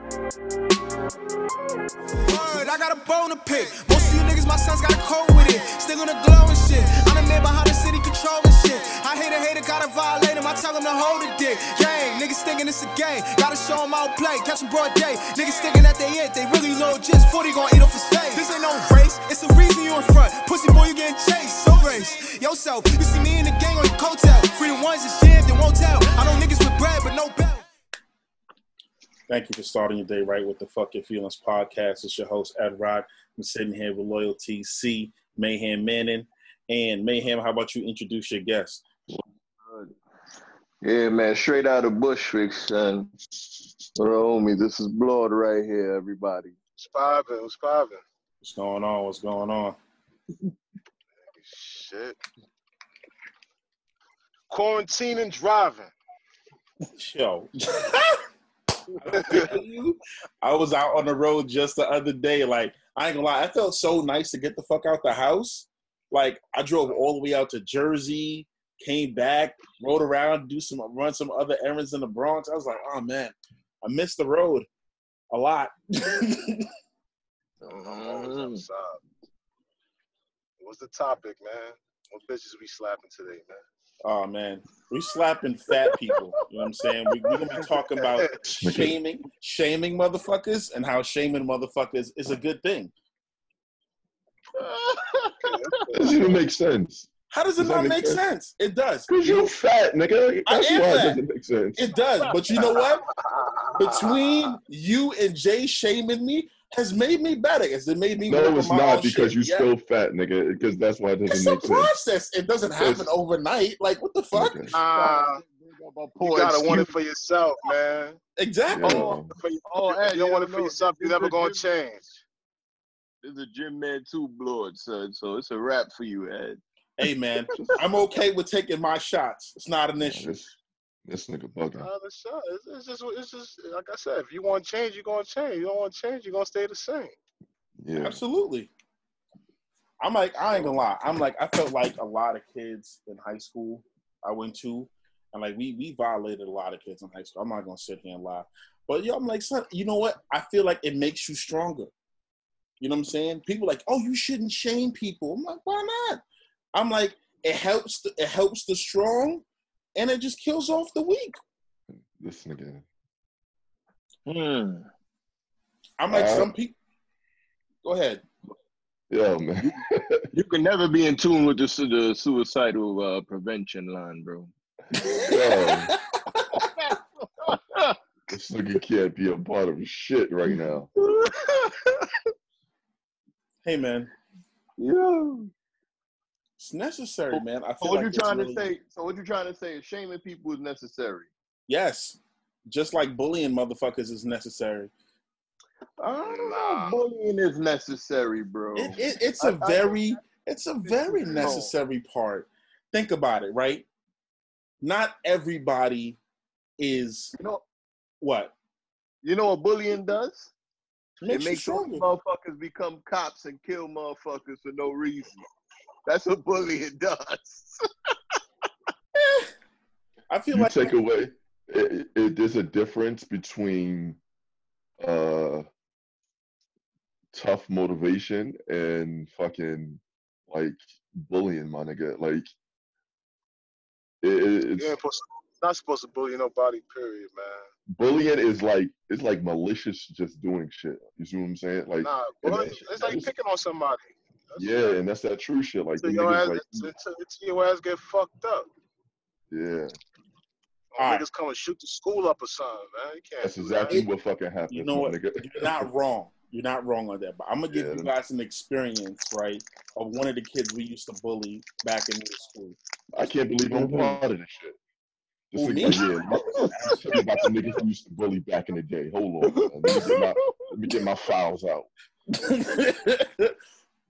Word, I got a bone to pick. Most of you niggas, my sons got cold with it. Still on the glow and shit. I done live behind the city controlling shit. I hate a hater, gotta violate him. I tell him to hold a dick. Gang, niggas thinking it's a game. Gotta show him how to play. Catch him broad day. Niggas thinking that they it. They really low just 40 gon' eat off his face. This ain't no race. It's the reason you in front. Pussy boy, you getting chased. So race yourself. You see me in the gang on your coattail. Freedom ones is jammed and won't tell. I know niggas with bread, but no belt. Thank you for starting your day right with the Fuck Your Feelings podcast. It's your host, Ed Rock. I'm sitting here with Loyalty C, Mayhem Manning. And Mayhem, how about you introduce your guest? Yeah, man, straight out of Bushwick, son. Bro, homie, this is Blood right here, everybody. What's poppin'? What's going on? Shit. Quarantine and driving. Yo. I was out on the road just the other day. Like, I ain't gonna lie, I felt so nice to get the fuck out the house. Like, I drove all the way out to Jersey, came back, rode around, run some other errands in the Bronx. I was like, oh man, I missed the road a lot. What's the topic, man? What bitches we slapping today, man? Oh, man. We slapping fat people. You know what I'm saying? We're going to be talking about shaming motherfuckers and how shaming motherfuckers is a good thing. It doesn't even make sense. How does it not make sense? It does. Because you're fat, nigga. That's why it doesn't make sense. It does. But you know what? Between you and Jay shaming me has made me better. No, it's not, because you're still fat, nigga. Because that's why it doesn't make sense. It's a process. It doesn't happen overnight. Like, what the fuck? You gotta want it for yourself, man. Exactly. You don't want it for yourself. You're never gonna change. There's a gym man too, Blood, son. So it's a wrap for you, Ed. Hey, man, I'm okay with taking my shots. It's not an issue. This nigga bugging. It's just like I said. If you want to change, you're gonna change. You don't want to change, you're gonna stay the same. Yeah, absolutely. I ain't gonna lie. I felt like a lot of kids in high school I went to, and like we violated a lot of kids in high school. I'm not gonna sit here and lie, but yo, I'm like, son, you know what? I feel like it makes you stronger. You know what I'm saying? People like, oh, you shouldn't shame people. I'm like, why not? I'm like, it helps the strong. And it just kills off the weak. This nigga. I'm like, some people. Go ahead. Yeah, man. You can never be in tune with the suicidal prevention line, bro. This nigga can't be a part of shit right now. Hey, man. Yeah. It's necessary, man. I feel so what you're trying to say is shaming people is necessary. Yes. Just like bullying motherfuckers is necessary. I don't know. Bullying is necessary, bro. It's a very necessary part. Think about it, right? Not everybody is what? You know what bullying does? It makes motherfuckers become cops and kill motherfuckers for no reason. That's what bullying does. I feel like you take away. There's a difference between tough motivation and fucking like bullying, my nigga. Like, it's not supposed to bully nobody. Period, man. Bullying is like malicious, just doing shit. You see what I'm saying? Like, nah, it's like picking on somebody. Yeah, and that's that true shit. Like, your ass get fucked up. Yeah. Niggas come and shoot the school up or something, man. You can't. That's exactly what fucking happened. You know what? You're not wrong. You're not wrong on that. But I'm going to give you guys an experience, right, of one of the kids we used to bully back in middle school. I can't believe I'm part of this shit. Just tell me about the niggas who used to bully back in the day. Hold on, man. Let me get my files out.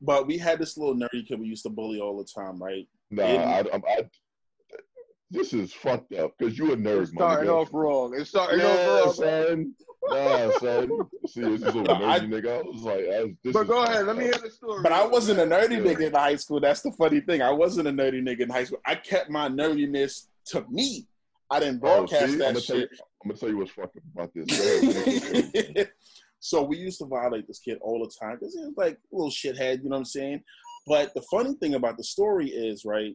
But we had this little nerdy kid we used to bully all the time, right? Nah, this is fucked up because you a nerd. It's starting off wrong, son. Nah, son. See, this is a nerdy nigga. I was like, go ahead, let me hear the story. But I wasn't a nerdy nigga in high school. That's the funny thing. I wasn't a nerdy nigga in high school. I kept my nerdiness to me. I didn't broadcast that shit. I'm going to tell you what's fucked up about this. So we used to violate this kid all the time because he was like a little shithead, you know what I'm saying? But the funny thing about the story is, right,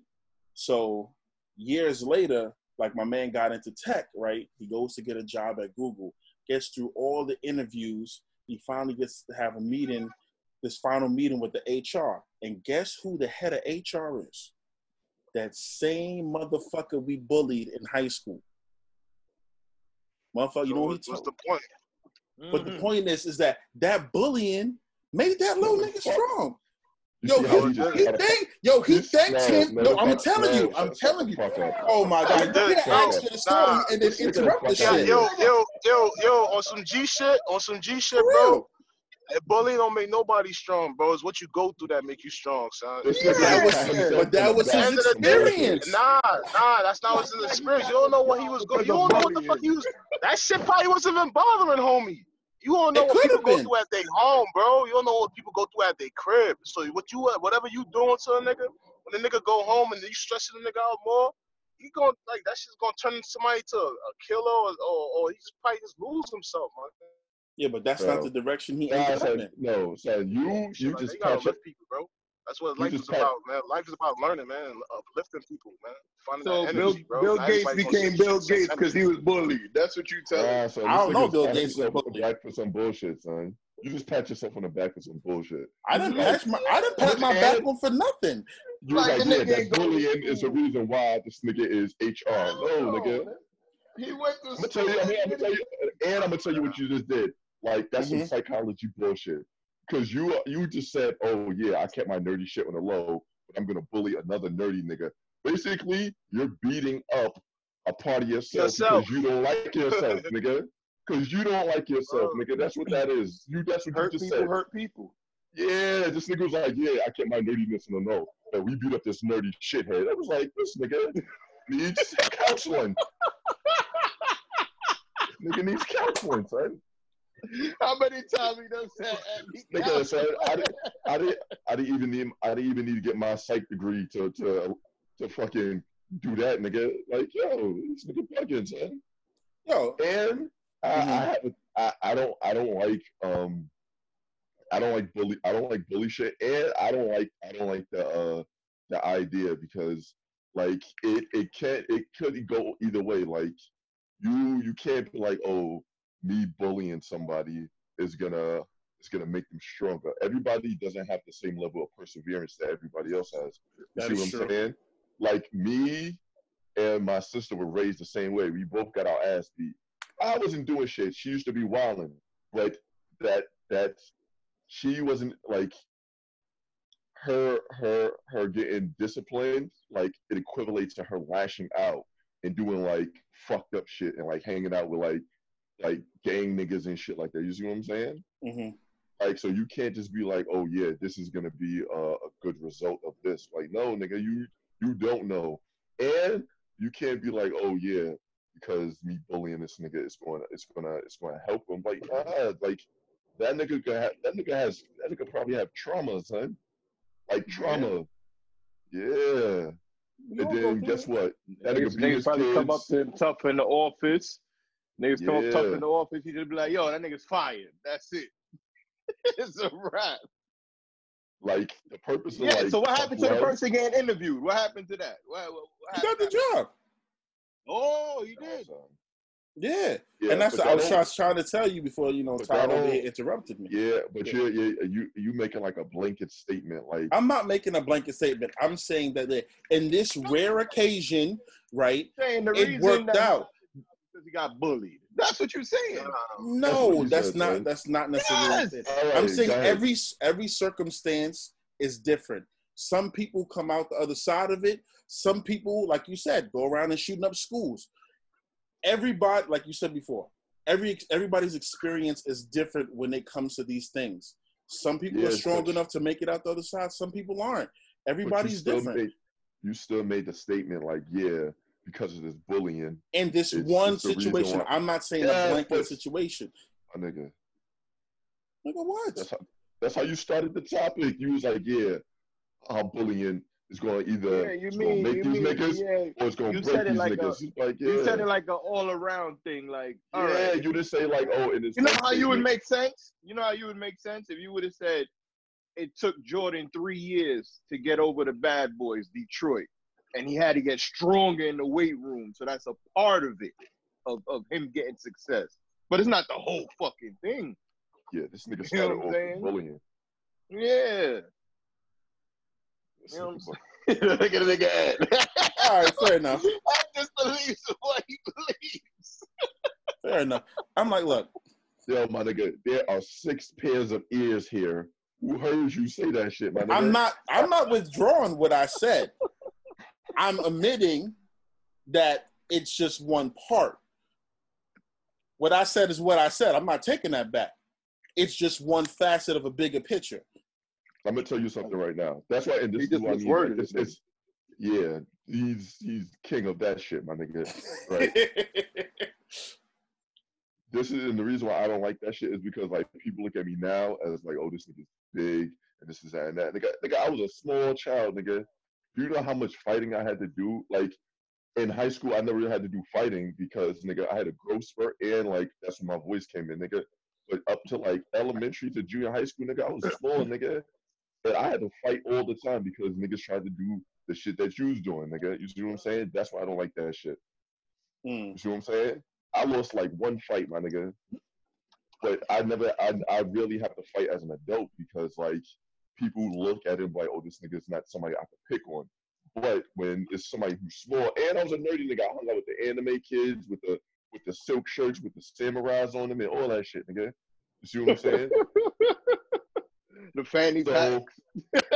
so years later, like my man got into tech, right? He goes to get a job at Google, gets through all the interviews. He finally gets to have a meeting, this final meeting with the HR. And guess who the head of HR is? That same motherfucker we bullied in high school. Motherfucker, you know what he told? What's the point? Mm-hmm. But the point is that that bullying made that little nigga strong. Yo, he thanked him. No, I'm telling you. I'm telling you. Oh, my God. You could ask for the story and then interrupt the shit. Yo, on some G shit, bro. Bullying don't make nobody strong, bro. It's what you go through that make you strong, son. Yeah. But that was his experience. Nah, that's not his experience. You don't know what he was going through. You don't know what the fuck he was... That shit probably wasn't even bothering, homie. You don't know what people go through at their home, bro. You don't know what people go through at their crib. So whatever you doing to a nigga, when the nigga go home and you stressing the nigga out more, he gonna like that shit's gonna turn somebody to a killer or he just probably just lose himself, man. Yeah, but that's not the direction he ended up in. No, so you like, just gotta lift people, bro. That's what life is about, man. Life is about learning, man, and uplifting people, man. Finding that energy, bro. Bill Gates became Bill Gates because he was bullied. That's what you tell me. So I don't know Bill Gates was bullied. Back for some bullshit, son. You just pat yourself on the back for some bullshit. I didn't pat my back for nothing. You like, that bullying is the reason why this nigga is HR. No, nigga. He went through. I'm gonna tell you what you just did. Like that's some psychology bullshit. Because you just said, oh, yeah, I kept my nerdy shit on the low, but I'm going to bully another nerdy nigga. Basically, you're beating up a part of yourself. Because you don't like yourself, nigga. That's what that is. That's what you just said. Hurt people. Yeah, this nigga was like, yeah, I kept my nerdiness on the low, but we beat up this nerdy shithead. I was like, this nigga needs counseling. Nigga needs counseling, son. How many times he done said? Nigga, son, I didn't even need to get my psych degree to fucking do that, nigga. Like, yo, this nigga bugging, son. Yo, and I don't like bully shit, and I don't like the idea because like it could go either way. Like you can't be like, oh, me bullying somebody is gonna make them stronger. Everybody doesn't have the same level of perseverance that everybody else has. You see what I'm saying? Like me and my sister were raised the same way. We both got our ass beat. I wasn't doing shit. She used to be wilding, but that she wasn't like her getting disciplined. Like it equivalates to her lashing out and doing like fucked up shit and like hanging out with like gang niggas and shit like that. You see what I'm saying? Mm-hmm. Like, so you can't just be like, oh yeah, this is gonna be a good result of this. Like, no, nigga, you don't know, and you can't be like, oh yeah, because me bullying this nigga is gonna help him. Like, like that nigga probably have trauma, son. Like trauma. Yeah. And then guess what? That nigga probably come up to him tough in the office. Niggas come up tough in the office, he just be like, yo, that nigga's fired. That's it. It's a wrap. Like, the purpose of like... Yeah, so what happened to the person getting interviewed? What happened to that? What he got the job. Oh, he did. Yeah, and that's what I was trying to tell you before, you know, Todd over here interrupted me. Yeah, but you making like a blanket statement. Like I'm not making a blanket statement. I'm saying that in this rare occasion, right, it worked out. He got bullied. That's what you're saying. No, that's not necessarily what it is. Right, I'm saying every circumstance is different. Some people come out the other side of it. Some people, like you said, go around and shooting up schools. Everybody, like you said before, everybody's experience is different when it comes to these things. Some people are strong enough to make it out the other side. Some people aren't. Everybody's different. You still made the statement like, yeah, because of this bullying. And this one situation. I'm not saying a blanket situation. My nigga. Nigga, what? That's how you started the topic. You was like, yeah, bullying It's going to either make these niggas or it's going to break these niggas. You said it like an all-around thing. Like, all right. You just say like, oh, and it's you know how you would make sense? You know how you would make sense? If you would have said it took Jordan 3 years to get over the Bad Boys, Detroit, and he had to get stronger in the weight room. So that's a part of it, of him getting success. But it's not the whole fucking thing. Yeah, this nigga started off bullying. Yeah. You know what I'm saying? Look at the nigga ad. All right, fair enough. I just believe what he believes. Fair enough. I'm like, look. Yo, my nigga, there are 6 pairs of ears here who heard you say that shit, my nigga. I'm not withdrawing what I said. I'm admitting that it's just one part. What I said is what I said. I'm not taking that back. It's just one facet of a bigger picture. I'm gonna tell you something right now. That's why, and this is what I mean. It's, yeah, he's king of that shit, my nigga. Right. This is, and the reason why I don't like that shit is because like people look at me now as like, oh, this nigga's big and this is that and that. Nigga, I was a small child, nigga. Do you know how much fighting I had to do? Like in high school, I never really had to do fighting because nigga, I had a growth spurt and like that's when my voice came in, nigga. But up to like elementary to junior high school, nigga, I was small, nigga. But I had to fight all the time because niggas tried to do the shit that you was doing, nigga. You see what I'm saying? That's why I don't like that shit. Mm. You see what I'm saying? I lost like 1 fight, my nigga. But I really have to fight as an adult because like people look at him like, oh, this nigga's not somebody I can pick on. But when it's somebody who's small, and I was a nerdy nigga, I hung out with the anime kids, with the silk shirts, with the samurais on them and all that shit, nigga. You see what I'm saying? The fanny packs.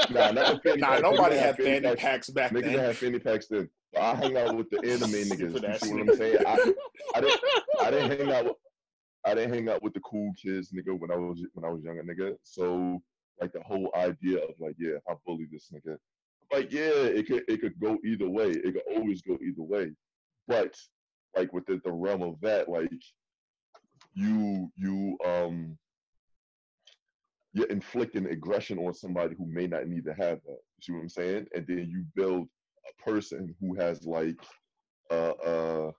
Nah, not the fanny packs. Nobody had fanny packs back then. Niggas had fanny packs then. I hung out with the anime niggas. You see what I'm saying? I didn't hang out with the cool kids, nigga, when I was younger, nigga. So like the whole idea of like, yeah, I bullied this nigga. Like, yeah, it could go either way. It could always go either way. But like within the realm of that, like you're inflicting aggression on somebody who may not need to have that. You see what I'm saying? And then you build a person who has like a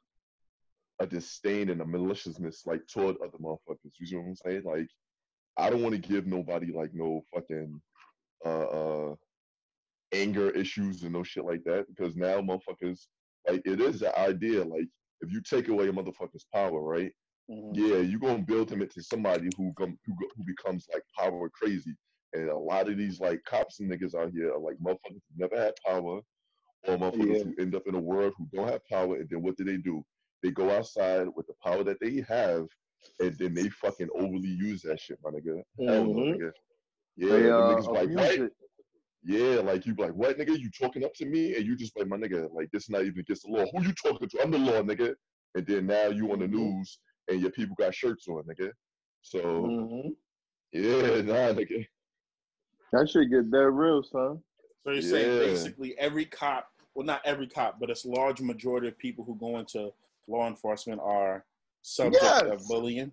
disdain and a maliciousness like toward other motherfuckers. You see what I'm saying? Like I don't want to give nobody like no fucking anger issues and no shit like that because now motherfuckers like it is the idea like if you take away a motherfucker's power, right? Mm-hmm. Yeah, you're going to build him into somebody who becomes, like, power crazy. And a lot of these, like, cops and niggas out here are, like, motherfuckers who never had power or motherfuckers who end up in a world who don't have power. And then what do? They go outside with the power that they have, and then they fucking overly use that shit, my nigga. Mm-hmm. Hell no, nigga. Yeah, they, the niggas like, what? Yeah, like, you be like, what, nigga? You talking up to me? And you just like, my nigga, like, this not even against the law. Who you talking to? I'm the law, nigga. And then now you on the news, and your people got shirts on, nigga. So, nigga. That shit get that real, son. So you're saying basically every cop, well, not every cop, but it's a large majority of people who go into law enforcement are subject of bullying?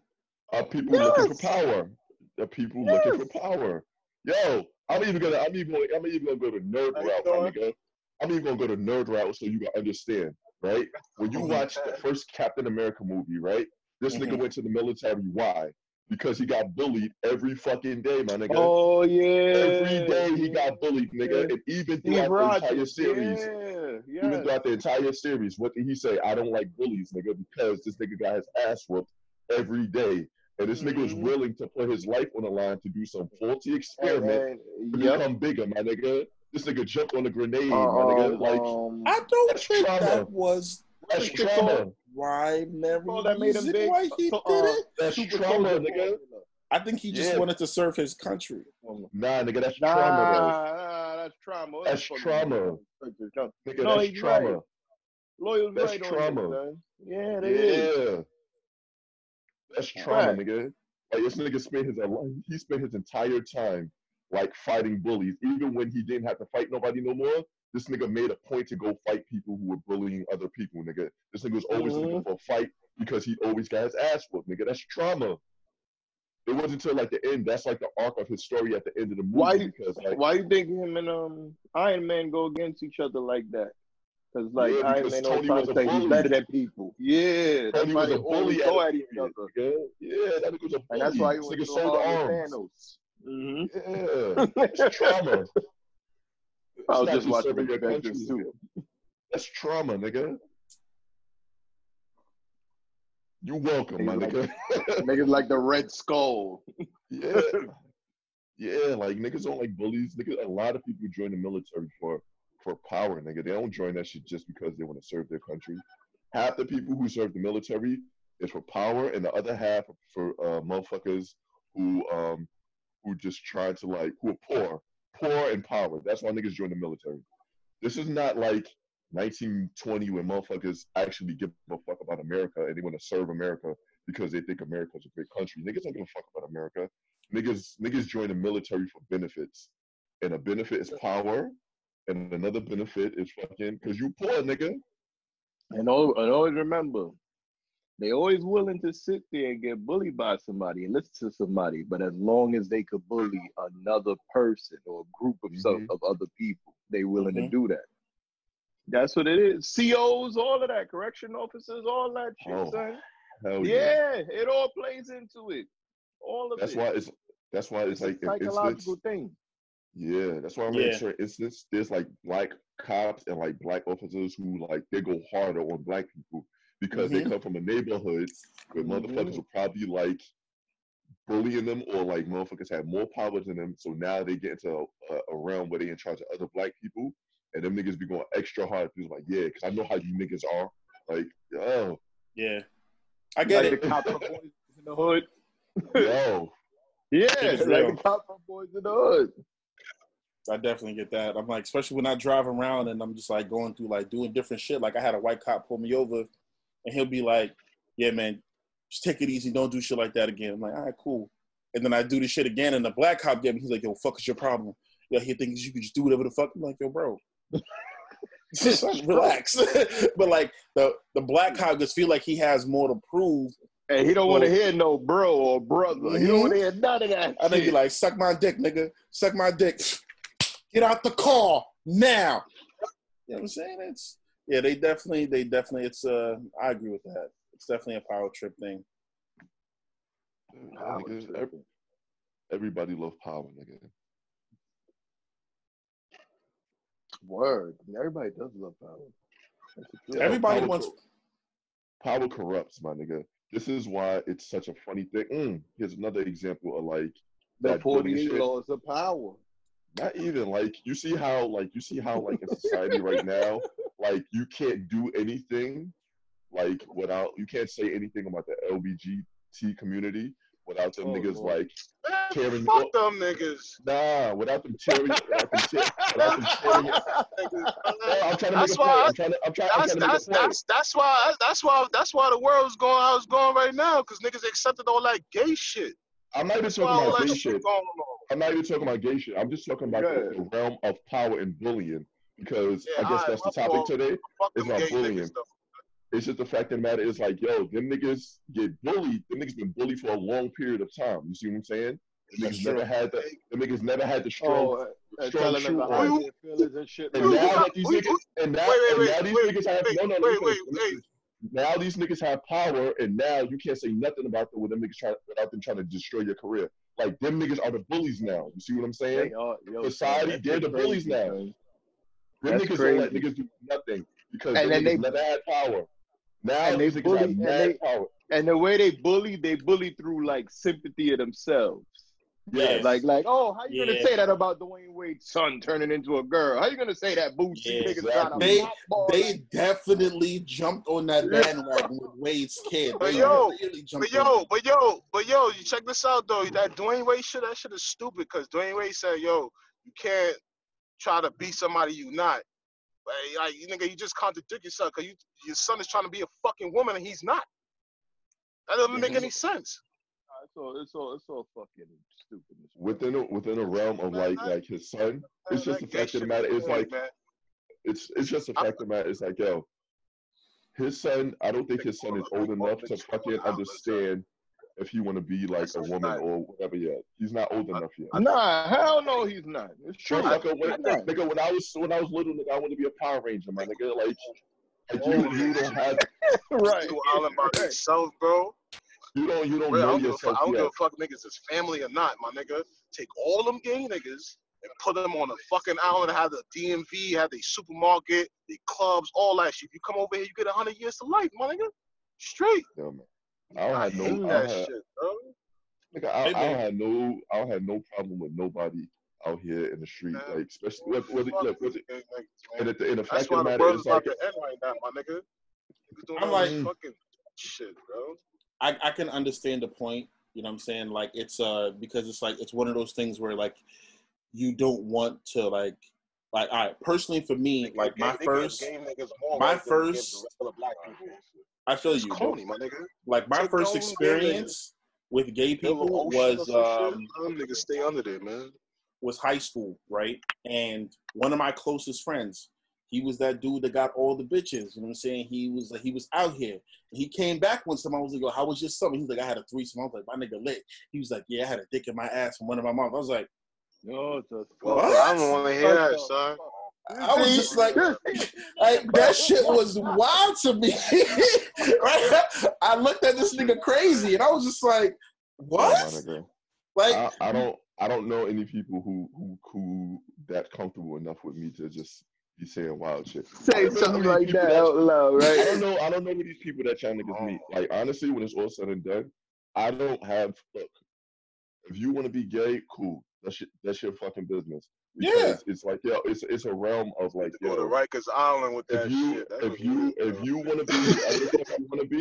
Are people looking for power? Are people looking for power? Yo, I'm even gonna go to nerd route, my nigga. I'm even gonna go to nerd route so you can understand, right? When you watch the first Captain America movie, right? This nigga went to the military. Why? Because he got bullied every fucking day, my nigga. Oh, yeah. Every day he got bullied, nigga. And even throughout the entire series, even throughout the entire series, what did he say? I don't like bullies, nigga, because this nigga got his ass whooped every day. And this nigga was willing to put his life on the line to do some faulty experiment to become bigger, my nigga. This nigga jumped on a grenade, my nigga. Like, I don't think trauma. That was... That's trauma. Why never? Oh, that made him big. Why he did it? That's trauma, nigga. I think he just wanted to serve his country. Nah, nigga, that's trauma. Nah, that's trauma. That's trauma. Nigga, no, that's trauma. Right. Loyal's that's right trauma. On you, yeah, that is. Yeah, that's trauma, nigga. Like this nigga spent his entire time like fighting bullies, even when he didn't have to fight nobody no more. This nigga made a point to go fight people who were bullying other people, nigga. This nigga was always looking for a fight because he always got his ass whooped, nigga. That's trauma. it wasn't until like the end. That's like the arc of his story at the end of the movie. Why you think him and Iron Man go against each other like that? Because like Iron Man always trying to say he's better than people. Yeah, Tony was a bully at each other. Yeah, that was a bully. And that's why he was so hard with Thanos. Mm-hmm. Yeah, it's trauma. I was just watching the Avengers too. That's trauma, nigga. You're welcome, my nigga. Niggas like the Red Skull. Yeah. Yeah, like niggas don't like bullies. Niggas, a lot of people join the military for power, nigga. They don't join that shit just because they want to serve their country. Half the people who serve the military is for power, and the other half for motherfuckers who just try to like, who are poor and power. That's why niggas join the military. This is not like 1920 when motherfuckers actually give a fuck about America and they want to serve America because they think America is a great country. Niggas don't give a fuck about America. Niggas join the military for benefits. And a benefit is power, and another benefit is fucking, because you poor, nigga. And always remember, they always willing to sit there and get bullied by somebody and listen to somebody, but as long as they could bully another person or a group of of other people, they willing to do that. That's what it is. COs, all of that, correction officers, all that shit, son. Yeah, it all plays into it. All of it. That's why it's like a psychological thing. Yeah, that's why I'm making sure instance there's like black cops and like black officers who like they go harder on black people because they come from a neighborhood where motherfuckers will probably like bullying them or like motherfuckers have more power than them. So now they get into a realm where they in charge of other black people. And them niggas be going extra hard. People like, yeah, because I know how you niggas are. Like, oh. Yeah. I get like it. The cop from Boys in the Hood. Yo. Yeah, it's like the cop from Boys in the Hood. I definitely get that. I'm like, especially when I drive around and I'm just like going through, like doing different shit. Like I had a white cop pull me over and he'll be like, yeah, man, just take it easy. Don't do shit like that again. I'm like, all right, cool. And then I do this shit again and the black cop get me. He's like, yo, fuck is your problem? Yeah, he thinks you can just do whatever the fuck. I'm like, yo, bro. Just relax. But like the black cop just feel like he has more to prove, and he don't want to hear no bro or brother. He don't want to hear none of that. I think he like suck my dick, nigga. Suck my dick. Get out the car now. You know what I'm saying? It's they definitely. It's I agree with that. It's definitely a power trip thing. Power trip. Everybody loves power, nigga. Word. I mean, everybody does love power. Yeah, everybody wants power corrupts, my nigga. This is why it's such a funny thing. Here's another example of like the 48 laws of power. Not even like you see how like in society right now, like you can't do anything like without you can't say anything about the LGBT community without them niggas like tearing fuck up. Them niggas. Nah, without them tearing. That's why the world's going how it's going right now, because niggas accepted all that gay shit. I'm not even talking about gay shit. I'm just talking about the realm of power and bullying, because I guess that's the topic today. It's about bullying. It's just the fact of the matter is like, yo, them niggas get bullied. Them niggas been bullied for a long period of time. You see what I'm saying? The niggas never had the strong shoe on. And now these niggas have now these niggas have power, and now you can't say nothing about them without them trying to destroy your career. Like them niggas are the bullies now. You see what I'm saying? Society, they're the bullies now. Them niggas don't let niggas do nothing because them niggas never had power. Now and they bully, and the way they bully through like sympathy of themselves. Yes. Like, oh, how you gonna say that about Dwayne Wade's son turning into a girl? How you gonna say that, boo? They definitely jumped on that bandwagon with Wade's kid. But yo, you check this out though. That Dwayne Wade shit, that shit is stupid because Dwayne Wade said, yo, you can't try to be somebody you not. Like, nigga, you just contradict yourself because your son is trying to be a fucking woman and he's not. That doesn't make any sense. It's all fucking stupid. Within a realm of like his son, it's just the fact of the matter. It's like it's just the fact of the matter. It's like, yo, his son. I don't think his son is old enough to fucking understand if you want to be like a woman or whatever yet. He's not old enough yet. Nah, hell no, he's not. It's true. Nigga, when I was little, nigga, I wanted to be a Power Ranger, my nigga. Like you don't have right. You all about yourself, bro. You don't know yourself. I don't give a fuck niggas is family or not, my nigga. Take all them gay niggas and put them on a fucking island, have the DMV, have the supermarket, the clubs, all that shit. You come over here, you get 100 years to life, my nigga. Straight. Yeah, man. I don't have no problem with nobody out here in the street, man. Like especially and at the end of fact, that's why the world's about to end right now, my nigga. I'm like fucking shit, bro. I can understand the point, you know what I'm saying? Like it's because it's like it's one of those things where like you don't want to like all right, personally for me, like my first I feel you. Corny, my nigga. Like my first experience with gay people was niggas stay under there, man. Was high school, right? And one of my closest friends, he was that dude that got all the bitches. You know what I'm saying? He was out here. He came back one time. I was like, "How was your summer?" He's like, "I had a threesome." I was like, "My nigga lit." He was like, "Yeah, I had a dick in my ass from one of my moms." I was like, "No, what? I don't want to hear that, son." I was just like that shit was wild to me. Right? I looked at this nigga crazy, and I was just like, "What?" Like, I don't know any people who that comfortable enough with me to just be saying wild shit. Say something like that out loud, right? I don't know these people that y'all niggas meet. Like honestly, when it's all said and done, I don't have fuck. If you want to be gay, cool. That's your fucking business. Because it's like yo, it's a realm of like yo, the Rikers Island with that shit. If you want to be,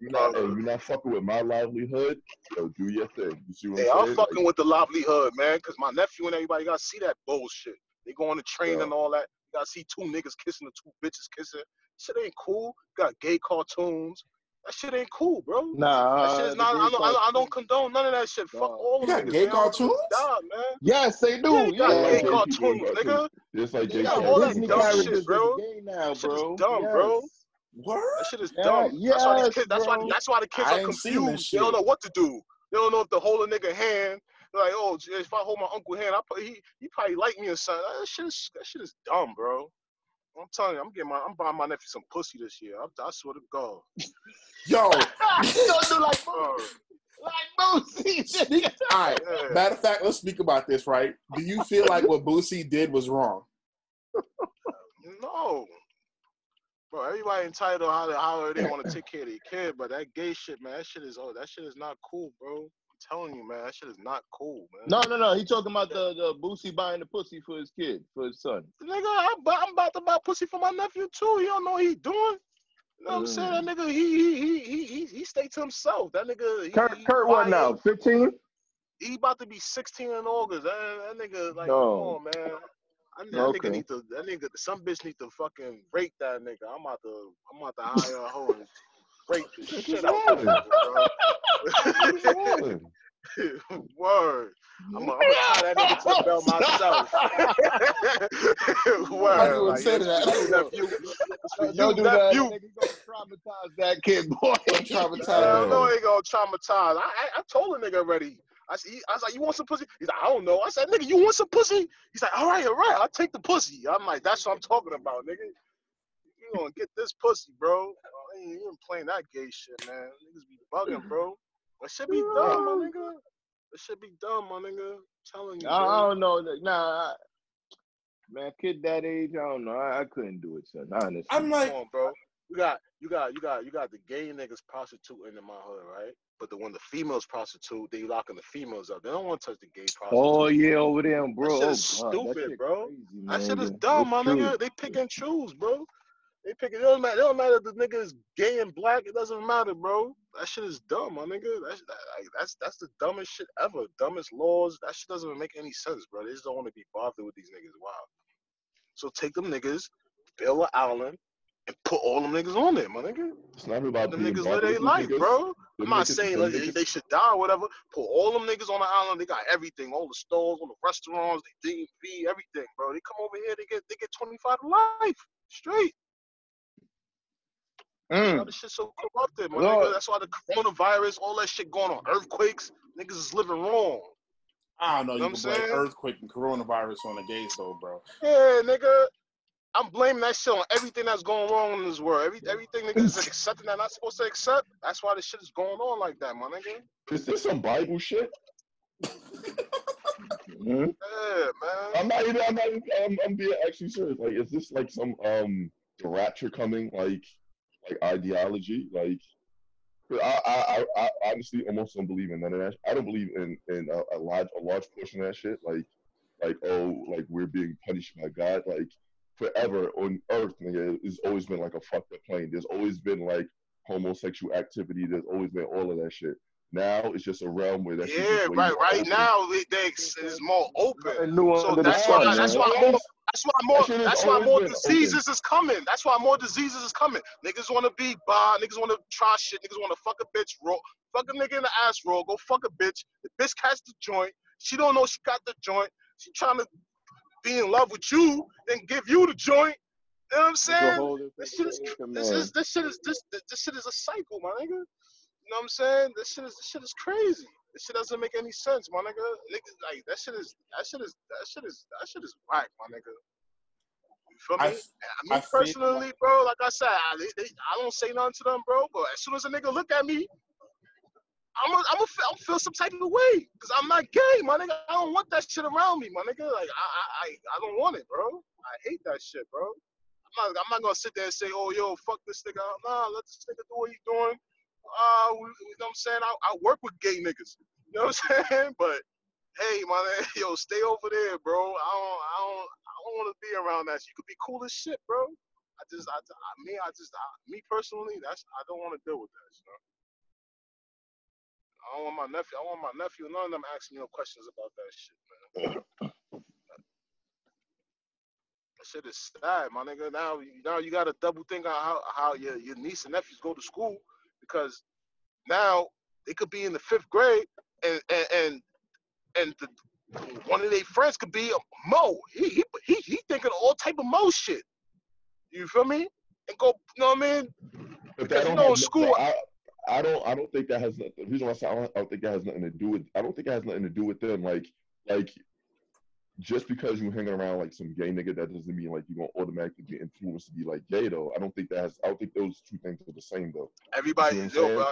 you're not fucking with my livelihood. Yo, do your thing. You see what I'm saying? I'm fucking with the livelihood, man. Cause my nephew and everybody gotta see that bullshit. They go on the train and all that. You gotta see two niggas kissing or two bitches kissing. Shit ain't cool. Got gay cartoons. That shit ain't cool, bro. Nah. That shit's not, I don't condone none of that shit. Nah. Fuck all of that. You got gay cartoons? Nah, man. Yes, they do. Yeah, you got gay cartoons, nigga. It's like gay cartoons. All that dumb shit, bro. That shit is dumb, bro. What? That shit is dumb. That's why the kids are confused. They don't know what to do. They don't know if to hold a nigga hand. They're like, oh, if I hold my uncle's hand, he probably like me or something. That shit is dumb, bro. I'm telling you, I'm buying my nephew some pussy this year. I swear to God. Yo, don't do like Moose. All right. Yeah. Matter of fact, let's speak about this, right? Do you feel like what Boosie did was wrong? No, bro. Everybody entitled how they want to take care of their kid, but that gay shit, man. That shit is not cool, bro. Telling you, man, that shit is not cool, man. No. He talking about the Boosie buying the pussy for his kid, for his son. Nigga, I'm about to buy pussy for my nephew too. He don't know what he doing. You know what I'm saying? That nigga, he stay to himself. That nigga. Kurt what now? 15. He about to be 16 in August. That nigga, like, come on, man. That nigga need to. That nigga, some bitch need to fucking rape that nigga. I'm about to hire a hoe. Break the shit out of it, bro. Word. I'm gonna tie that nigga to the bell myself. Word. I would say that. Don't do that. You're gonna traumatize that kid, boy. Traumatize. No, he gonna traumatize. I told a nigga already. I was like, you want some pussy? He's like, I don't know. I said, nigga, you want some pussy? He's like, all right, I'll take the pussy. I'm like, that's what I'm talking about, nigga. You gonna get this pussy, bro. You ain't playing that gay shit, man. Niggas be bugging, bro. That shit be dumb, my nigga. I'm telling you. I don't know. Nah, man, kid that age, I don't know. I couldn't do it, son. Honestly, I'm like, come on, bro. You got the gay niggas prostituting in my hood, right? But when the females prostitute, they locking the females up. They don't want to touch the gay prostitutes. Oh yeah, over there, bro. That shit is stupid, that shit bro. Crazy, that shit is dumb, my nigga. They pick and choose, bro. It don't matter if the nigga is gay and black. It doesn't matter, bro. That shit is dumb, my nigga. That's the dumbest shit ever. Dumbest laws. That shit doesn't make any sense, bro. They just don't want to be bothered with these niggas. Wow. So take them niggas, build an island, and put all them niggas on there, my nigga. It's not about them niggas live their life, bro. I'm not saying like, they should die or whatever. Put all them niggas on the island. They got everything. All the stores, all the restaurants, they DMV, everything, bro. They come over here, they get 25 to life. Straight. All this shit's so corrupted, my nigga. That's why the coronavirus, all that shit going on, earthquakes, niggas is living wrong. I don't know. You can blame earthquake and coronavirus on the gays, though, bro. Yeah, nigga. I'm blaming that shit on everything that's going wrong in this world. Everything niggas is accepting that not supposed to accept. That's why this shit is going on like that, my nigga. Is this some Bible shit? Yeah, man. I'm being actually serious. Like, is this like some the rapture coming like ideology? Like, I honestly almost don't believe in none of that. I don't believe in a large portion of that shit. Like oh, like we're being punished by God. Like forever on Earth, nigga, it's always been like a fucked up plane. There's always been like homosexual activity. There's always been all of that shit. Now it's just a realm where that shit is right now it's more open. So that's why more diseases is coming. That's why more diseases is coming. Niggas want to be bi. Niggas want to try shit. Niggas want to fuck a bitch raw. Fuck a nigga in the ass raw. Go fuck a bitch. The bitch catch the joint. She don't know she got the joint. She trying to be in love with you, then give you the joint. You know what I'm saying? This shit is a cycle, my nigga. You know what I'm saying? This shit is crazy. This shit doesn't make any sense, my nigga. Niggas, like that shit is whack, my nigga. You feel me? I mean, personally, bro, like I said, I don't say nothing to them, bro. But as soon as a nigga look at me, I'm feel some type of way because I'm not gay, my nigga. I don't want that shit around me, my nigga. Like I don't want it, bro. I hate that shit, bro. I'm not gonna sit there and say, oh, yo, fuck this nigga. Nah, let this nigga do what he's doing. You know what I'm saying? I work with gay niggas. You know what I'm saying? But hey, my man, yo, stay over there, bro. I don't want to be around that. You could be cool as shit, bro. I don't want to deal with that, you know? I want my nephew. None of them asking no questions about that shit, man. That shit is sad, my nigga. Now you gotta double think on how your niece and nephews go to school, because now they could be in the 5th grade and one of their friends could be a Mo. He thinking all type of Mo shit. You feel me? And go, you know what I mean? Because you know in school. I don't think that has nothing. The reason why I say I don't think that has nothing to do with. I don't think it has nothing to do with them. Like, just because you're hanging around like some gay nigga, that doesn't mean like you're gonna automatically be influenced to be like gay though. I don't think those two things are the same though. Everybody, you know, bro.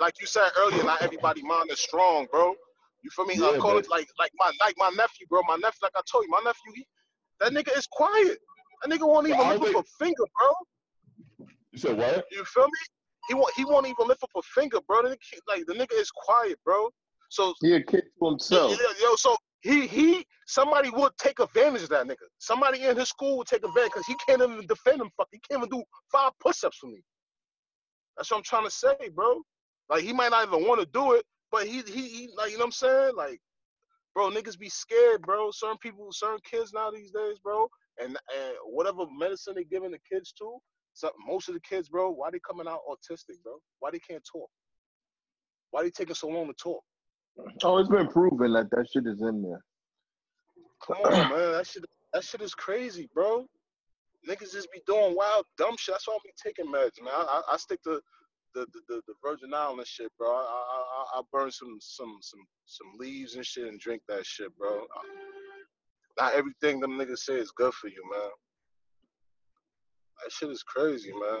Like you said earlier, not everybody mind is strong, bro. You feel me? Yeah, I call it like my nephew, bro. My nephew, like I told you, my nephew, that nigga is quiet. That nigga won't even lift up a finger, bro. You said what? You feel me? He won't even lift up a finger, bro. The nigga is quiet, bro. So he a kid to himself. Yo, so somebody would take advantage of that nigga. Somebody in his school would take advantage because he can't even defend him. Fuck, he can't even do 5 push-ups for me. That's what I'm trying to say, bro. Like he might not even want to do it, but he like, you know what I'm saying? Like, bro, niggas be scared, bro. Certain kids now these days, bro, and whatever medicine they giving the kids to. So most of the kids, bro, why they coming out autistic, bro? Why they can't talk? Why they taking so long to talk? Oh, it's been proven that shit is in there. Come on, man. That shit is crazy, bro. Niggas just be doing wild, dumb shit. That's why I be taking meds, man. I stick to the Virgin Island shit, bro. I burn some leaves and shit and drink that shit, bro. Not everything them niggas say is good for you, man. That shit is crazy, man.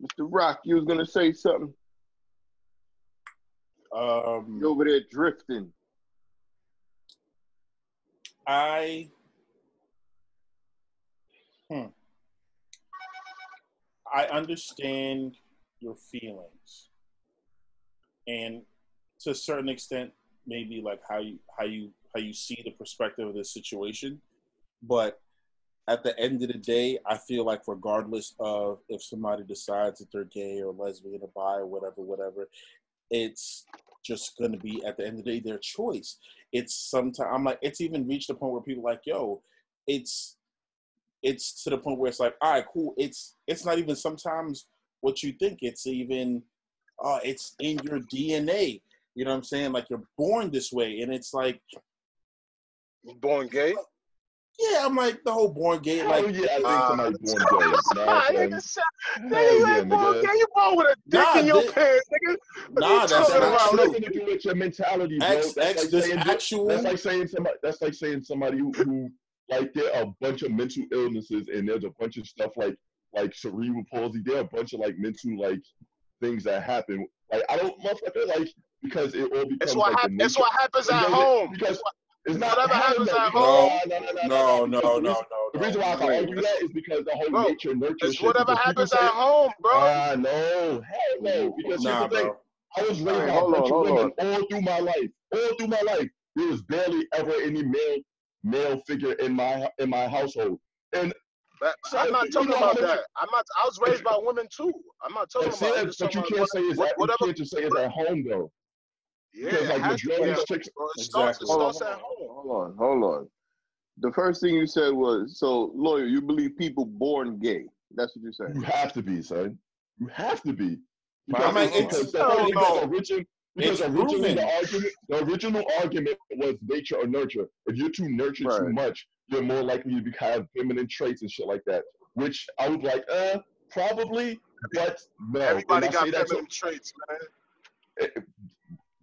Mr. Rock, you was going to say something? You over there drifting. I understand your feelings. And to a certain extent, maybe like how you see the perspective of this situation, but at the end of the day, I feel like regardless of if somebody decides that they're gay or lesbian or bi or whatever, it's just going to be, at the end of the day, their choice. It's sometimes, I'm like, it's even reached the point where people are like, yo, it's to the point where it's like, all right, cool. It's not even sometimes what you think. It's even, it's in your DNA. You know what I'm saying? Like, you're born this way. And it's like. Born gay? Yeah, I'm like the whole born gay. Like, oh, yeah, I think somebody's born gay. Nigga, you ain't born gay. You born with a dick in your pants, nigga. Nah, that's not true. Nothing to do with your mentality, bro. That's like saying somebody who like there are a bunch of mental illnesses and there's a bunch of stuff like cerebral palsy. There are a bunch of like mental like things that happen. Like I don't motherfucker like because it all becomes. That's what happens at home. Because. It's not ever happens at home. No. The reason why I can argue that is because the whole nature nurture shit. It's whatever happens at home, bro. I know. Hell no. Because here's the thing. I was raised by a bunch of women all through my life. All through my life. There was barely ever any male figure in my household. And I'm not talking about that. I was raised by women too. I'm not talking about that. But you can't say it's at home though. Yeah, because like majority of chicks, exactly. Hold on, hold on. The first thing you said was, so lawyer, you believe people born gay? That's what you said. You have to be, son. You have to be. Because the original argument was nature or nurture. If you're too nurtured too much, you're more likely to have feminine traits and shit like that. Which I would like, probably, but no. Everybody got feminine traits, man.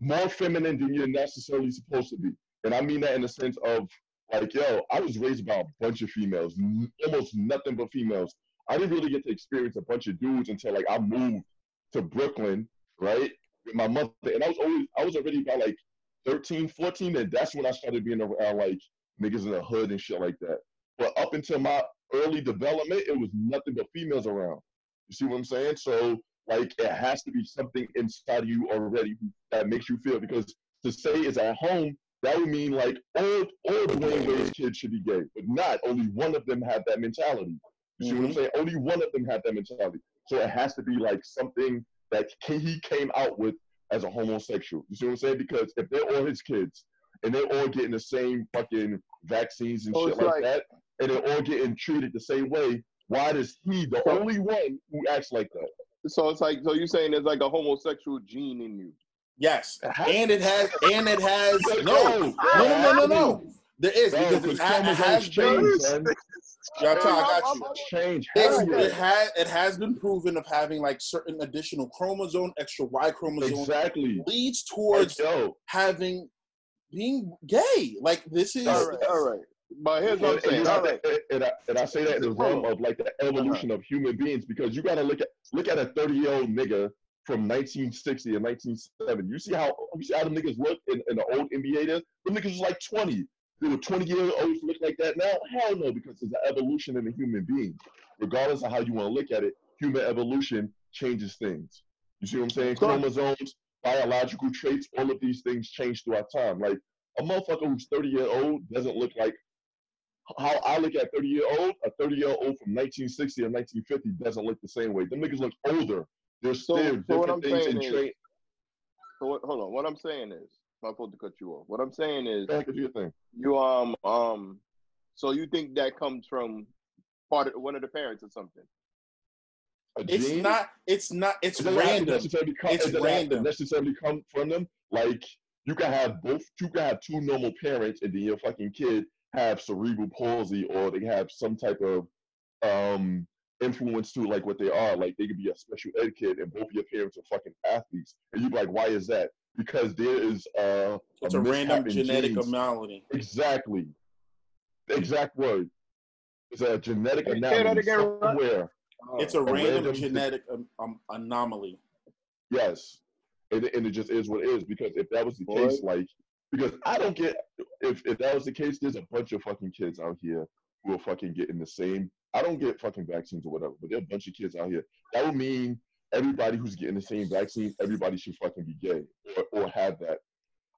More feminine than you're necessarily supposed to be. And I mean that in the sense of, like, yo, I was raised by a bunch of females, almost nothing but females. I didn't really get to experience a bunch of dudes until, like, I moved to Brooklyn, right, with my mother. And I was already about, like, 13, 14, and that's when I started being around, like, niggas in the hood and shit like that. But up until my early development, it was nothing but females around. You see what I'm saying? So, like, it has to be something inside of you already that makes you feel, because to say it's at home, that would mean, like, all Dwayne Wade's kids should be gay, but not only one of them have that mentality. You see what I'm saying? Only one of them have that mentality. So it has to be, like, something that he came out with as a homosexual. You see what I'm saying? Because if they're all his kids, and they're all getting the same fucking vaccines and shit like that, and they're all getting treated the same way, why does he, the only one who acts like that? So it's like, so you're saying there's like a homosexual gene in you? Yes, and it has. No. There is, because it has changed. It has been proven of having like certain additional chromosome, extra Y chromosome, exactly leads towards being gay. Like this is all right. But here's what I'm saying. And I say that in the realm of like the evolution of human beings, because you gotta look at a 30-year-old nigga from 1960 and 1970. You see how them niggas look in the old NBA there? Them niggas was like 20. They were 20-year-olds look like that now? Hell no, because there's an evolution in the human being. Regardless of how you want to look at it, human evolution changes things. You see what I'm saying? Chromosomes, biological traits, all of these things change throughout time. Like a motherfucker who's 30-year-old doesn't look like how I look at 30-year-old, a 30-year-old from 1960 or 1950 doesn't look the same way. Them niggas look older. There's still different things in trade. Hold on. What I'm saying is, I'm supposed to cut you off. What I'm saying is, so you think that comes from part of one of the parents or something? It's random. It doesn't necessarily come from them. Like you can have two normal parents and then your fucking kid have cerebral palsy, or they have some type of influence to like what they are. Like they could be a special ed kid, and both of your parents are fucking athletes, and you're like, why is that? Because there is it's a random genetic anomaly. Exactly, the exact word. It's a genetic anomaly somewhere. It's a random genetic anomaly. Yes, and it just is what it is. Because if that was the case, like. Because I don't get, if that was the case, there's a bunch of fucking kids out here who are fucking getting the same. I don't get fucking vaccines or whatever, but there are a bunch of kids out here. That would mean everybody who's getting the same vaccine, everybody should fucking be gay or have that.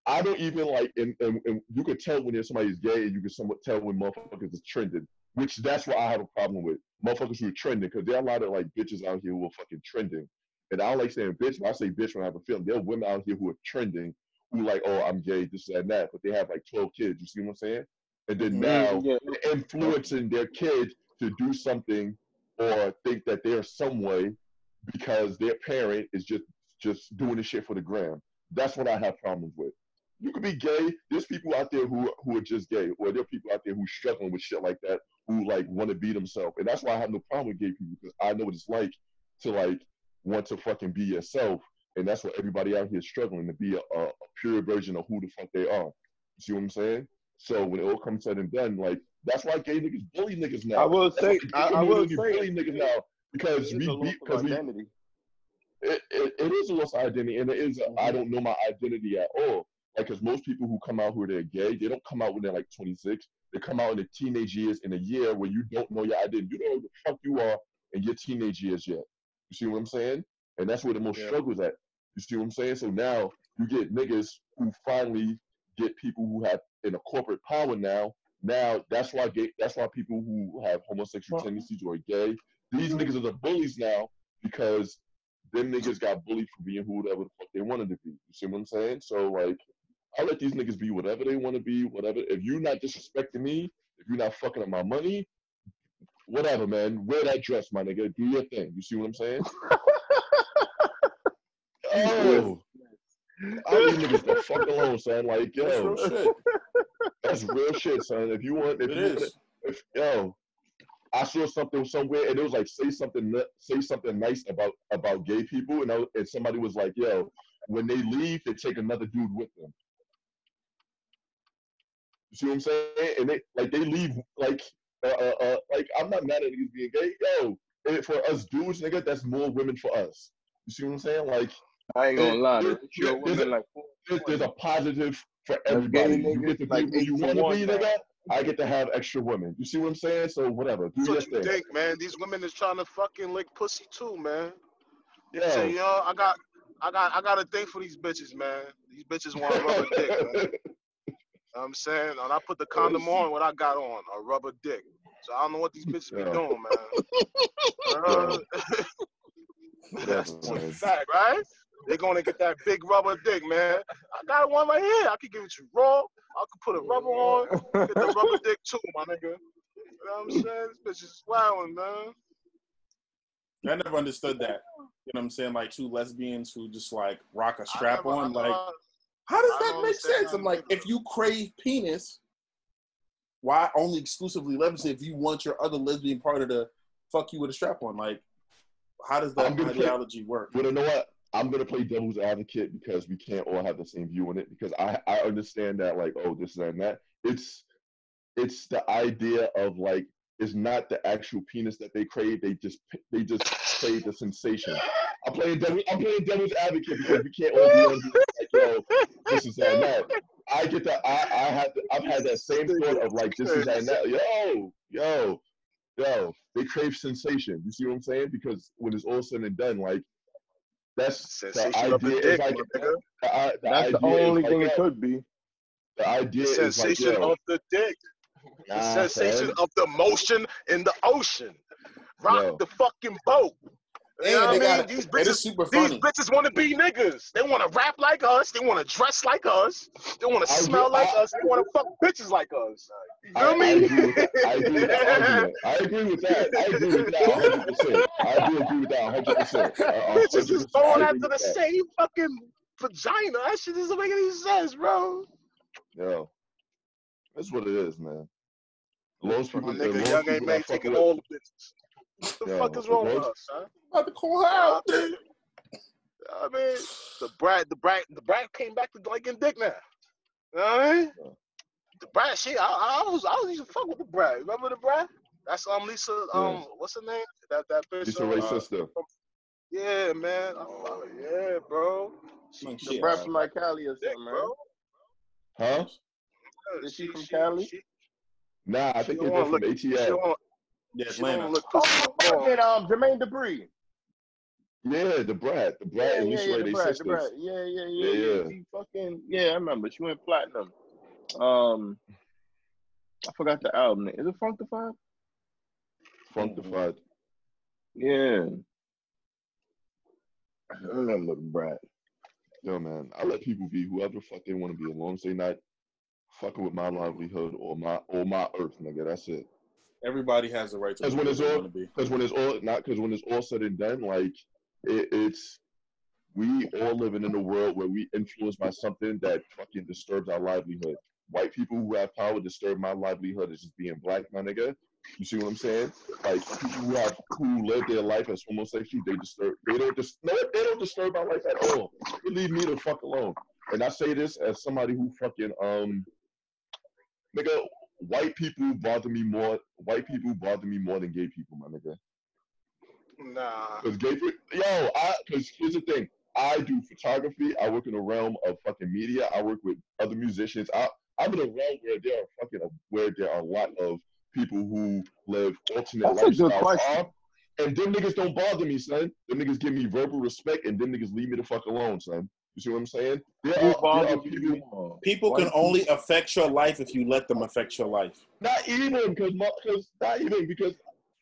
I don't even like, and you could tell when somebody's gay, and you could somewhat tell when motherfuckers are trending, which that's what I have a problem with. Motherfuckers who are trending, because there are a lot of like bitches out here who are fucking trending. And I don't like saying bitch, but I say bitch when I have a feeling. There are women out here who are trending, like, oh, I'm gay, this, that, and that, but they have like 12 kids, you see what I'm saying? And then now they're influencing their kids to do something or think that they're some way because their parent is just doing the shit for the gram. That's what I have problems with. you could be gay. There's people out there who are just gay, or there are people out there who are struggling with shit like that, who like want to be themselves. And that's why I have no problem with gay people, because I know what it's like to like want to fucking be yourself. And that's what everybody out here is struggling to be, a pure version of who the fuck they are. You see what I'm saying? So when it all comes said and done, like, that's why gay niggas bully niggas now. I will say bully niggas now, because it is a loss of identity, and it is a, I don't know my identity at all. Like, because most people who come out who are gay, they don't come out when they're like 26. They come out in their teenage years, in a year where you don't know your identity. You don't know who the fuck you are in your teenage years yet. You see what I'm saying? And that's where the most struggle's at. You see what I'm saying? So now you get niggas who finally get people who have in a corporate power now. Now that's why gay, that's why people who have homosexual tendencies or are gay, these niggas are the bullies now, because them niggas got bullied for being whoever the fuck they wanted to be. You see what I'm saying? So like, I let these niggas be whatever they want to be, whatever. If you're not disrespecting me, if you're not fucking up my money, whatever, man. Wear that dress, my nigga. Do your thing. You see what I'm saying? Oh, I leave niggas the fuck alone, son. Like, yo, that's real shit. That's real shit, son. If you want, I saw something somewhere, and it was like, say something nice about gay people, and somebody was like, yo, when they leave, they take another dude with them. You see what I'm saying? And they leave, I'm not mad at niggas being gay, yo. And for us dudes, nigga, that's more women for us. You see what I'm saying? Like, I ain't gonna lie. There's a positive for everybody. You get to be like, who you want to be, nigga. I get to have extra women. You see what I'm saying? So whatever. Do your thing. Think, man. These women is trying to fucking lick pussy too, man. Yeah. So, yo, I got a thing for these bitches, man. These bitches want a rubber dick, man. You know what I'm saying? And I put the condom on, what I got on, a rubber dick. So I don't know what these bitches be doing, man. That's a fact, right? They're gonna get that big rubber dick, man. I got one right here. I could give it to you raw. I could put a rubber on. Get the rubber dick too, my nigga. You know what I'm saying? This bitch is wilding, man. I never understood that. You know what I'm saying? Like, two lesbians who just like rock a strap on. Like, how does that make sense? I'm like, if you crave penis, why only exclusively lesbians? If you want your other lesbian partner to fuck you with a strap on, like, how does that ideology work? Well, you know what? I'm going to play devil's advocate, because we can't all have the same view on it, because I understand that, like, oh, this and that. It's the idea of, like, it's not the actual penis that they crave. They just crave the sensation. I'm playing devil's advocate, because we can't all be on like, yo, this is that and that. I get that. I've had that same thought of, like, this is that and that. Yo, they crave sensation. You see what I'm saying? Because when it's all said and done, like, that's the idea. Dick, like, that's the only thing like it could be. The idea the sensation is like, of the dick. The sensation of the motion in the ocean. Rock the fucking boat. You know what I mean? These bitches want to be niggas. They want to rap like us. They want to dress like us. They want to smell like us. They want to fuck bitches like us. You know what I mean? I agree with that 100%. Bitches is going after the same fucking vagina. That shit doesn't make any sense, bro. Yo, that's what it is, man. Most people, young ain't man taking all the bitches. What the fuck is wrong with us, huh? About to call her out, dude. I mean, the brat came back to liking dick now. You know what I mean? Yeah. The brat, I was used to fuck with the brat. Remember the brat? That's Lisa. What's her name? That bitch. Lisa Ray's sister. Yeah, man. Oh, yeah, bro. The brat from like Cali or something, man. Huh? Is she from Cali? Nah, I think they're from ATL. Yeah, Atlanta. Jermaine Dupri. Yeah, the brat, and Lisa Ray, they sisters. Yeah. She I remember. She went platinum. I forgot the album name. Is it Funkified? Funkified. Yeah. I remember the brat. Yo, man, I let people be whoever the fuck they want to be, as long as they not fucking with my livelihood or my earth, nigga. That's it. Everybody has the right to be. Because when it's all said and done, like, it's We all living in a world where we influenced by something that fucking disturbs our livelihood. White people who have power disturb my livelihood as just being black, my nigga. You see what I'm saying? Like, people who have live their life as homosexual, they disturb. They don't disturb my life at all. They leave me the fuck alone. And I say this as somebody who fucking nigga, white people bother me more. White people bother me more than gay people, my nigga. Nah. Cause gay people, yo, cause here's the thing. I do photography. I work in the realm of fucking media. I work with other musicians. I'm in a realm where there are a lot of people who live alternate lifestyles. And them niggas don't bother me, son. Them niggas give me verbal respect, and them niggas leave me the fuck alone, son. You see what I'm saying? People can only affect your life if you let them affect your life. Not even because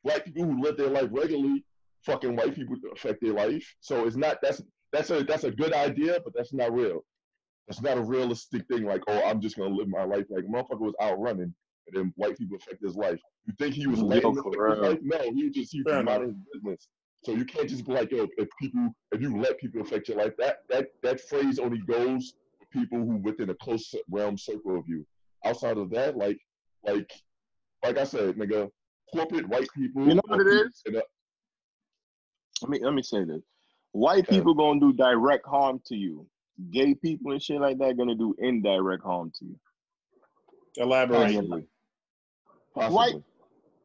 black people who live their life regularly, fucking white people affect their life. So it's not that's a good idea, but that's not real. That's not a realistic thing. Like, oh, I'm just gonna live my life like motherfucker was out running, and then white people affect his life. You think he was letting them affect his life? No, he came out of his business. So you can't just be like, yo, if you let people affect your life, that phrase only goes for people who within a close realm circle of you. Outside of that, like I said, nigga, corporate white people. You know what it is? Let me say this: white people gonna do direct harm to you. Gay people and shit like that gonna do indirect harm to you. Elaborate. Possibly.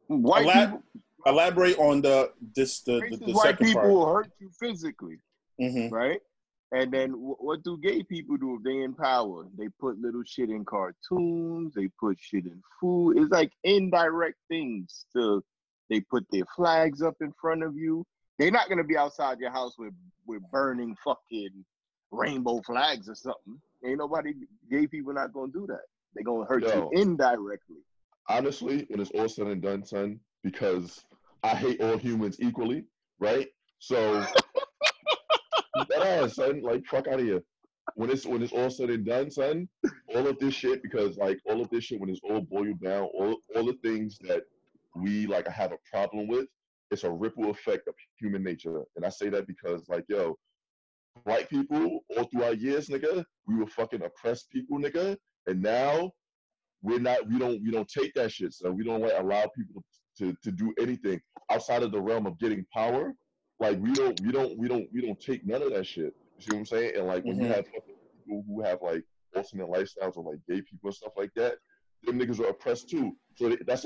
White people. Elaborate on the white people part. Will hurt you physically, right? And then what do gay people do if they in power? They put little shit in cartoons. They put shit in food. It's like indirect things. They put their flags up in front of you. They're not gonna be outside your house with burning fucking rainbow flags or something. Ain't nobody. Gay people not gonna do that. They gonna hurt you indirectly. Honestly, when it's all said and done, son, because I hate all humans equally, right? So, son, like, fuck out of here. When it's all said and done, son, all of this shit, because, like, all of this shit, when it's all boiled down, all the things that we, like, have a problem with, it's a ripple effect of human nature. And I say that because, like, yo, white people, all through our years, nigga, we were fucking oppressed people, nigga, and now we don't take that shit, so we don't allow people to do anything outside of the realm of getting power. Like we don't take none of that shit. You see what I'm saying? And like when you have people who have like alternate lifestyles or like gay people and stuff like that, them niggas are oppressed too. So that's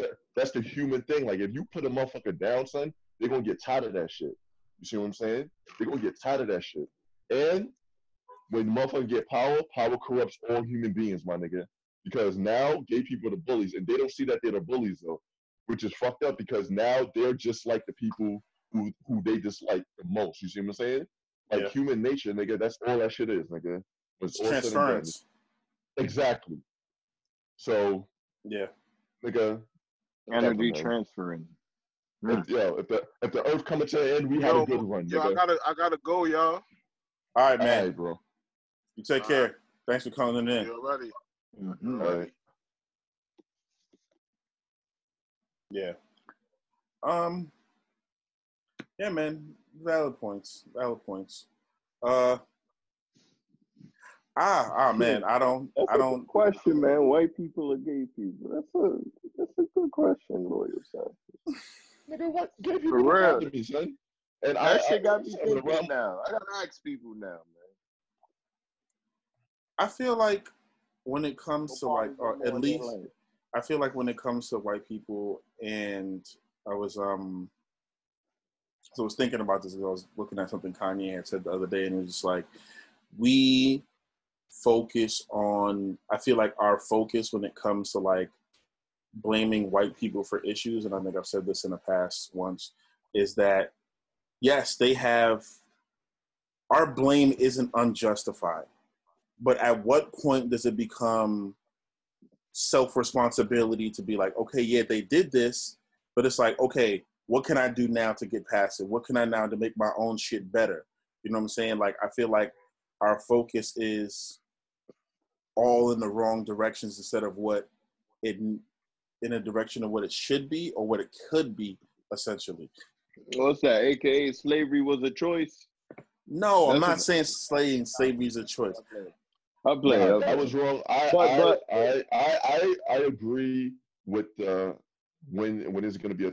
the human thing. Like if you put a motherfucker down, son, they're gonna get tired of that shit. You see what I'm saying? They're gonna get tired of that shit. And when motherfuckers get power, power corrupts all human beings, my nigga. Because now gay people are the bullies, and they don't see that they're the bullies though, which is fucked up because now they're just like the people who they dislike the most. You see what I'm saying? Like human nature, nigga. That's all that shit is, nigga. It's transference. Exactly. So nigga. Energy transferring. Yo, if the earth coming to the end, we had a good run, nigga. I gotta go, y'all. All right, man. All right, bro. You take care. Right. Thanks for calling in. You're ready. Mm-hmm. All right. Yeah. Yeah, man. Valid points. Man. That's a good question, man. White people or gay people? That's a good question, lawyer son. Nigga, what gay people bother me, son? And that shit got me thinking now. I gotta ask people now, man. I feel like when it comes to like, or at least. I feel like when it comes to white people, and I was thinking about this because I was looking at something Kanye had said the other day, and it was just like, I feel like our focus when it comes to like blaming white people for issues, and I think I've said this in the past once, is that yes, our blame isn't unjustified, but at what point does it become self-responsibility to be like, okay, yeah, they did this, but it's like, okay, what can I do now to get past it? What can I now to make my own shit better? You know what I'm saying? Like, I feel like our focus is all in the wrong directions instead of in a direction of what it should be or what it could be, essentially. What's that? AKA slavery was a choice. No, I'm not saying slavery is a choice. I blame. Yeah, I was wrong. I agree with when is going to be a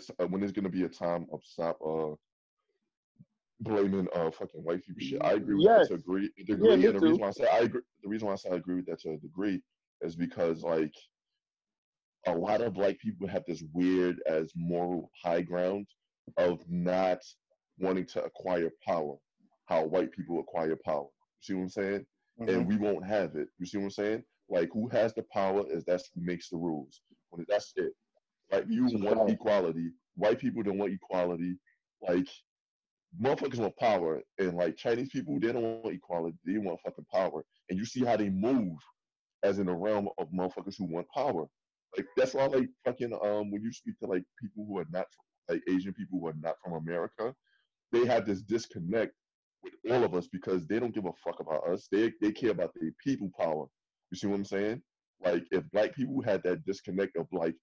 time of stop blaming fucking white people shit. I agree with that to a degree, and the reason why I say I agree with that to a degree is because like a lot of black people have this weird as moral high ground of not wanting to acquire power, how white people acquire power. You see what I'm saying? Mm-hmm. And we won't have it. You see what I'm saying? Like, who has the power is that's who makes the rules. That's it. Like, you want equality. White people don't want equality. Like, motherfuckers want power. And, like, Chinese people, they don't want equality. They want fucking power. And you see how they move as in the realm of motherfuckers who want power. Like, that's why, like, fucking, when you speak to, like, people who are not, like, Asian people who are not from America, they have this disconnect with all of us because they don't give a fuck about us. They care about the people power. You see what I'm saying? Like, if black people had that disconnect of, like,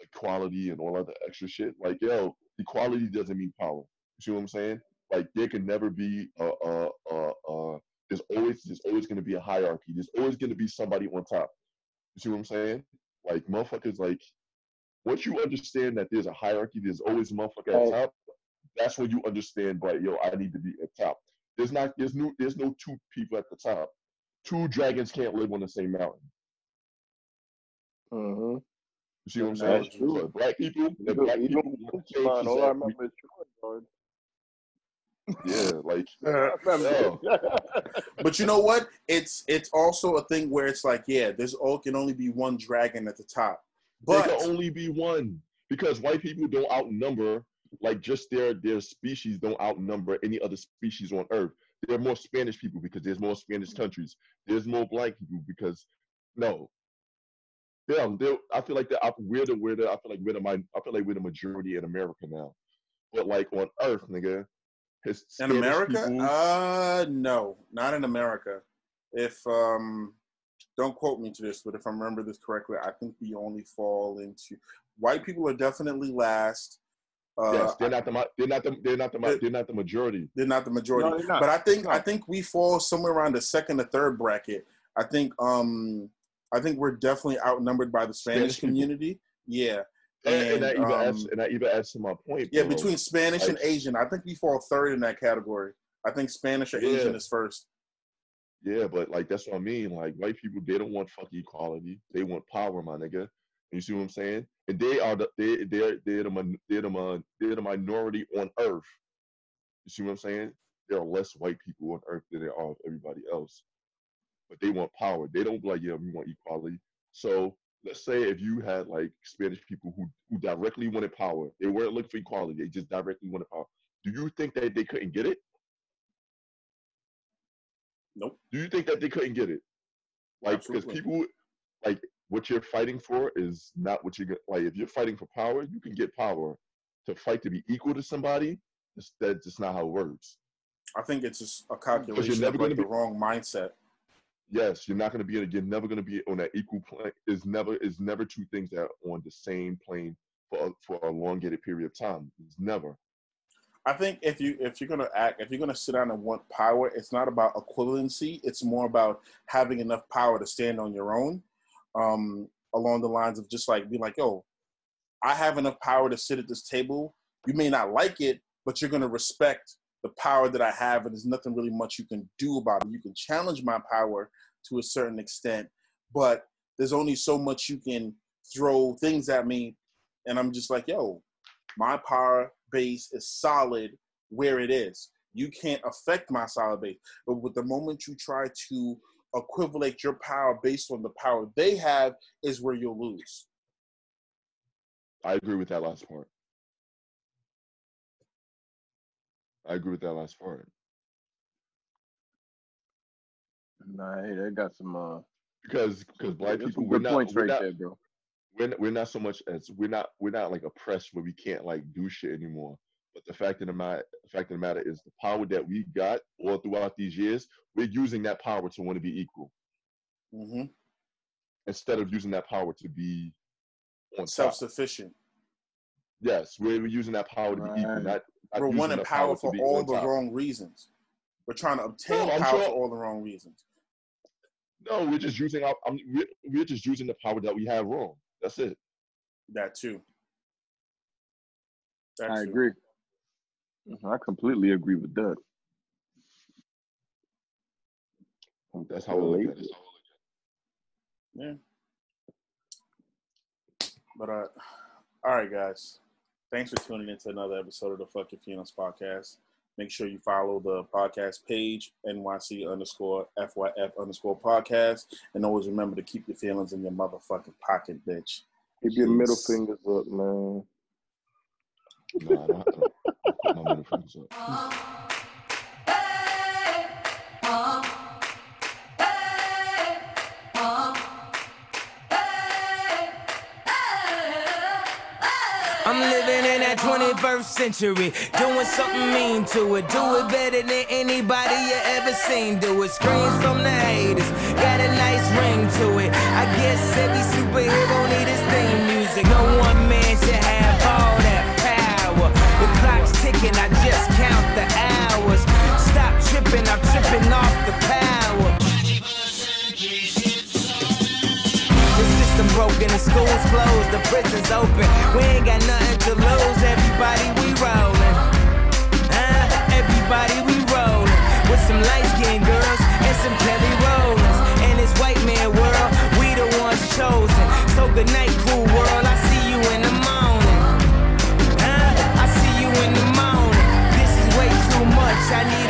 equality and all other extra shit, like, yo, equality doesn't mean power. You see what I'm saying? Like, there can never be there's always going to be a hierarchy. There's always going to be somebody on top. You see what I'm saying? Like, motherfuckers, like, once you understand that there's a hierarchy, there's always a motherfucker at top, that's when you understand, like, yo, I need to be at top. There's no two people at the top. Two dragons can't live on the same mountain. Mm-hmm. You see what I'm saying? That's true. So black people want to yeah, like. But you know what? It's also a thing where it's like, yeah, there's can only be one dragon at the top. But there can only be one because white people don't outnumber, like, just their species don't outnumber any other species on Earth. There are more Spanish people because there's more Spanish countries. There's more black people because I feel like we're the majority in America now. But like on Earth, nigga. In America? No, not in America. If don't quote me to this, but if I remember this correctly, I think we only fall into white people are definitely last. Yes, they're not the majority. They're not the majority. No, they're not. But I think we fall somewhere around the second or third bracket. I think we're definitely outnumbered by the Spanish community. Yeah. And that even adds to my point. Yeah, bro. Between Spanish and Asian, I think we fall third in that category. I think Spanish or Asian is first. Yeah, but like that's what I mean. Like white people, they don't want fucking equality. They want power, my nigga. You see what I'm saying? And they're the minority on Earth. You see what I'm saying? There are less white people on Earth than there are everybody else, but they want power. They don't be like, yeah, we want equality. So. Let's say if you had like Spanish people who directly wanted power, they weren't looking for equality, they just directly wanted power. Do you think that they couldn't get it? Nope. Do you think that they couldn't get it? Like, because people, like, what you're fighting for is not what you get. Like, if you're fighting for power, you can get power. To fight to be equal to somebody, that's just not how it works. I think it's just a calculation of like the wrong mindset. Yes, you're never going to be on that equal plane. It's never two things that are on the same plane for an elongated period of time. It's never. I think if you're going to sit down and want power, it's not about equivalency. It's more about having enough power to stand on your own, along the lines of just like, be like, yo, I have enough power to sit at this table. You may not like it, but you're going to respect the power that I have, and there's nothing really much you can do about it. You can challenge my power to a certain extent, but there's only so much you can throw things at me. And I'm just like, yo, my power base is solid where it is. You can't affect my solid base. But with the moment you try to equivalent your power based on the power they have is where you'll lose. I agree with that last part. Nah, hey, that got some because black people we're not like oppressed where we can't like do shit anymore. But the fact of the matter is the power that we got all throughout these years, we're using that power to want to be equal. Mm-hmm. Instead of using that power to be on self-sufficient. Top. Yes, we're using that power to be equal. We're wanting power for all the wrong reasons. We're trying to obtain power for all the wrong reasons. No, we're just using our, we're just using the power that we have wrong. That's it. That too. That I agree. I completely agree with that. That's how we look at it. Yeah. But all right, guys. Thanks for tuning in to another episode of the Fuck Your Feelings podcast. Make sure you follow the podcast page, NYC_FYF_podcast. And always remember to keep your feelings in your motherfucking pocket, bitch. Keep your middle fingers up, man. Nah, I don't my middle fingers up. I'm living in that 21st century, doing something mean to it, do it better than anybody you ever seen do it. Screams from the haters, got a nice ring to it. I guess every superhero need his theme music. No one man should have all that power. The clock's ticking, I just count the hours. Stop tripping, I'm tripping off the power. Broken, the school's closed, the prison's open. We ain't got nothing to lose. Everybody we rollin', everybody we rollin'. With some light skinned girls and some Kelly Rollins. In this white man world, we the ones chosen. So good night, cool world. I see you in the morning. I see you in the morning. This is way too much. I need.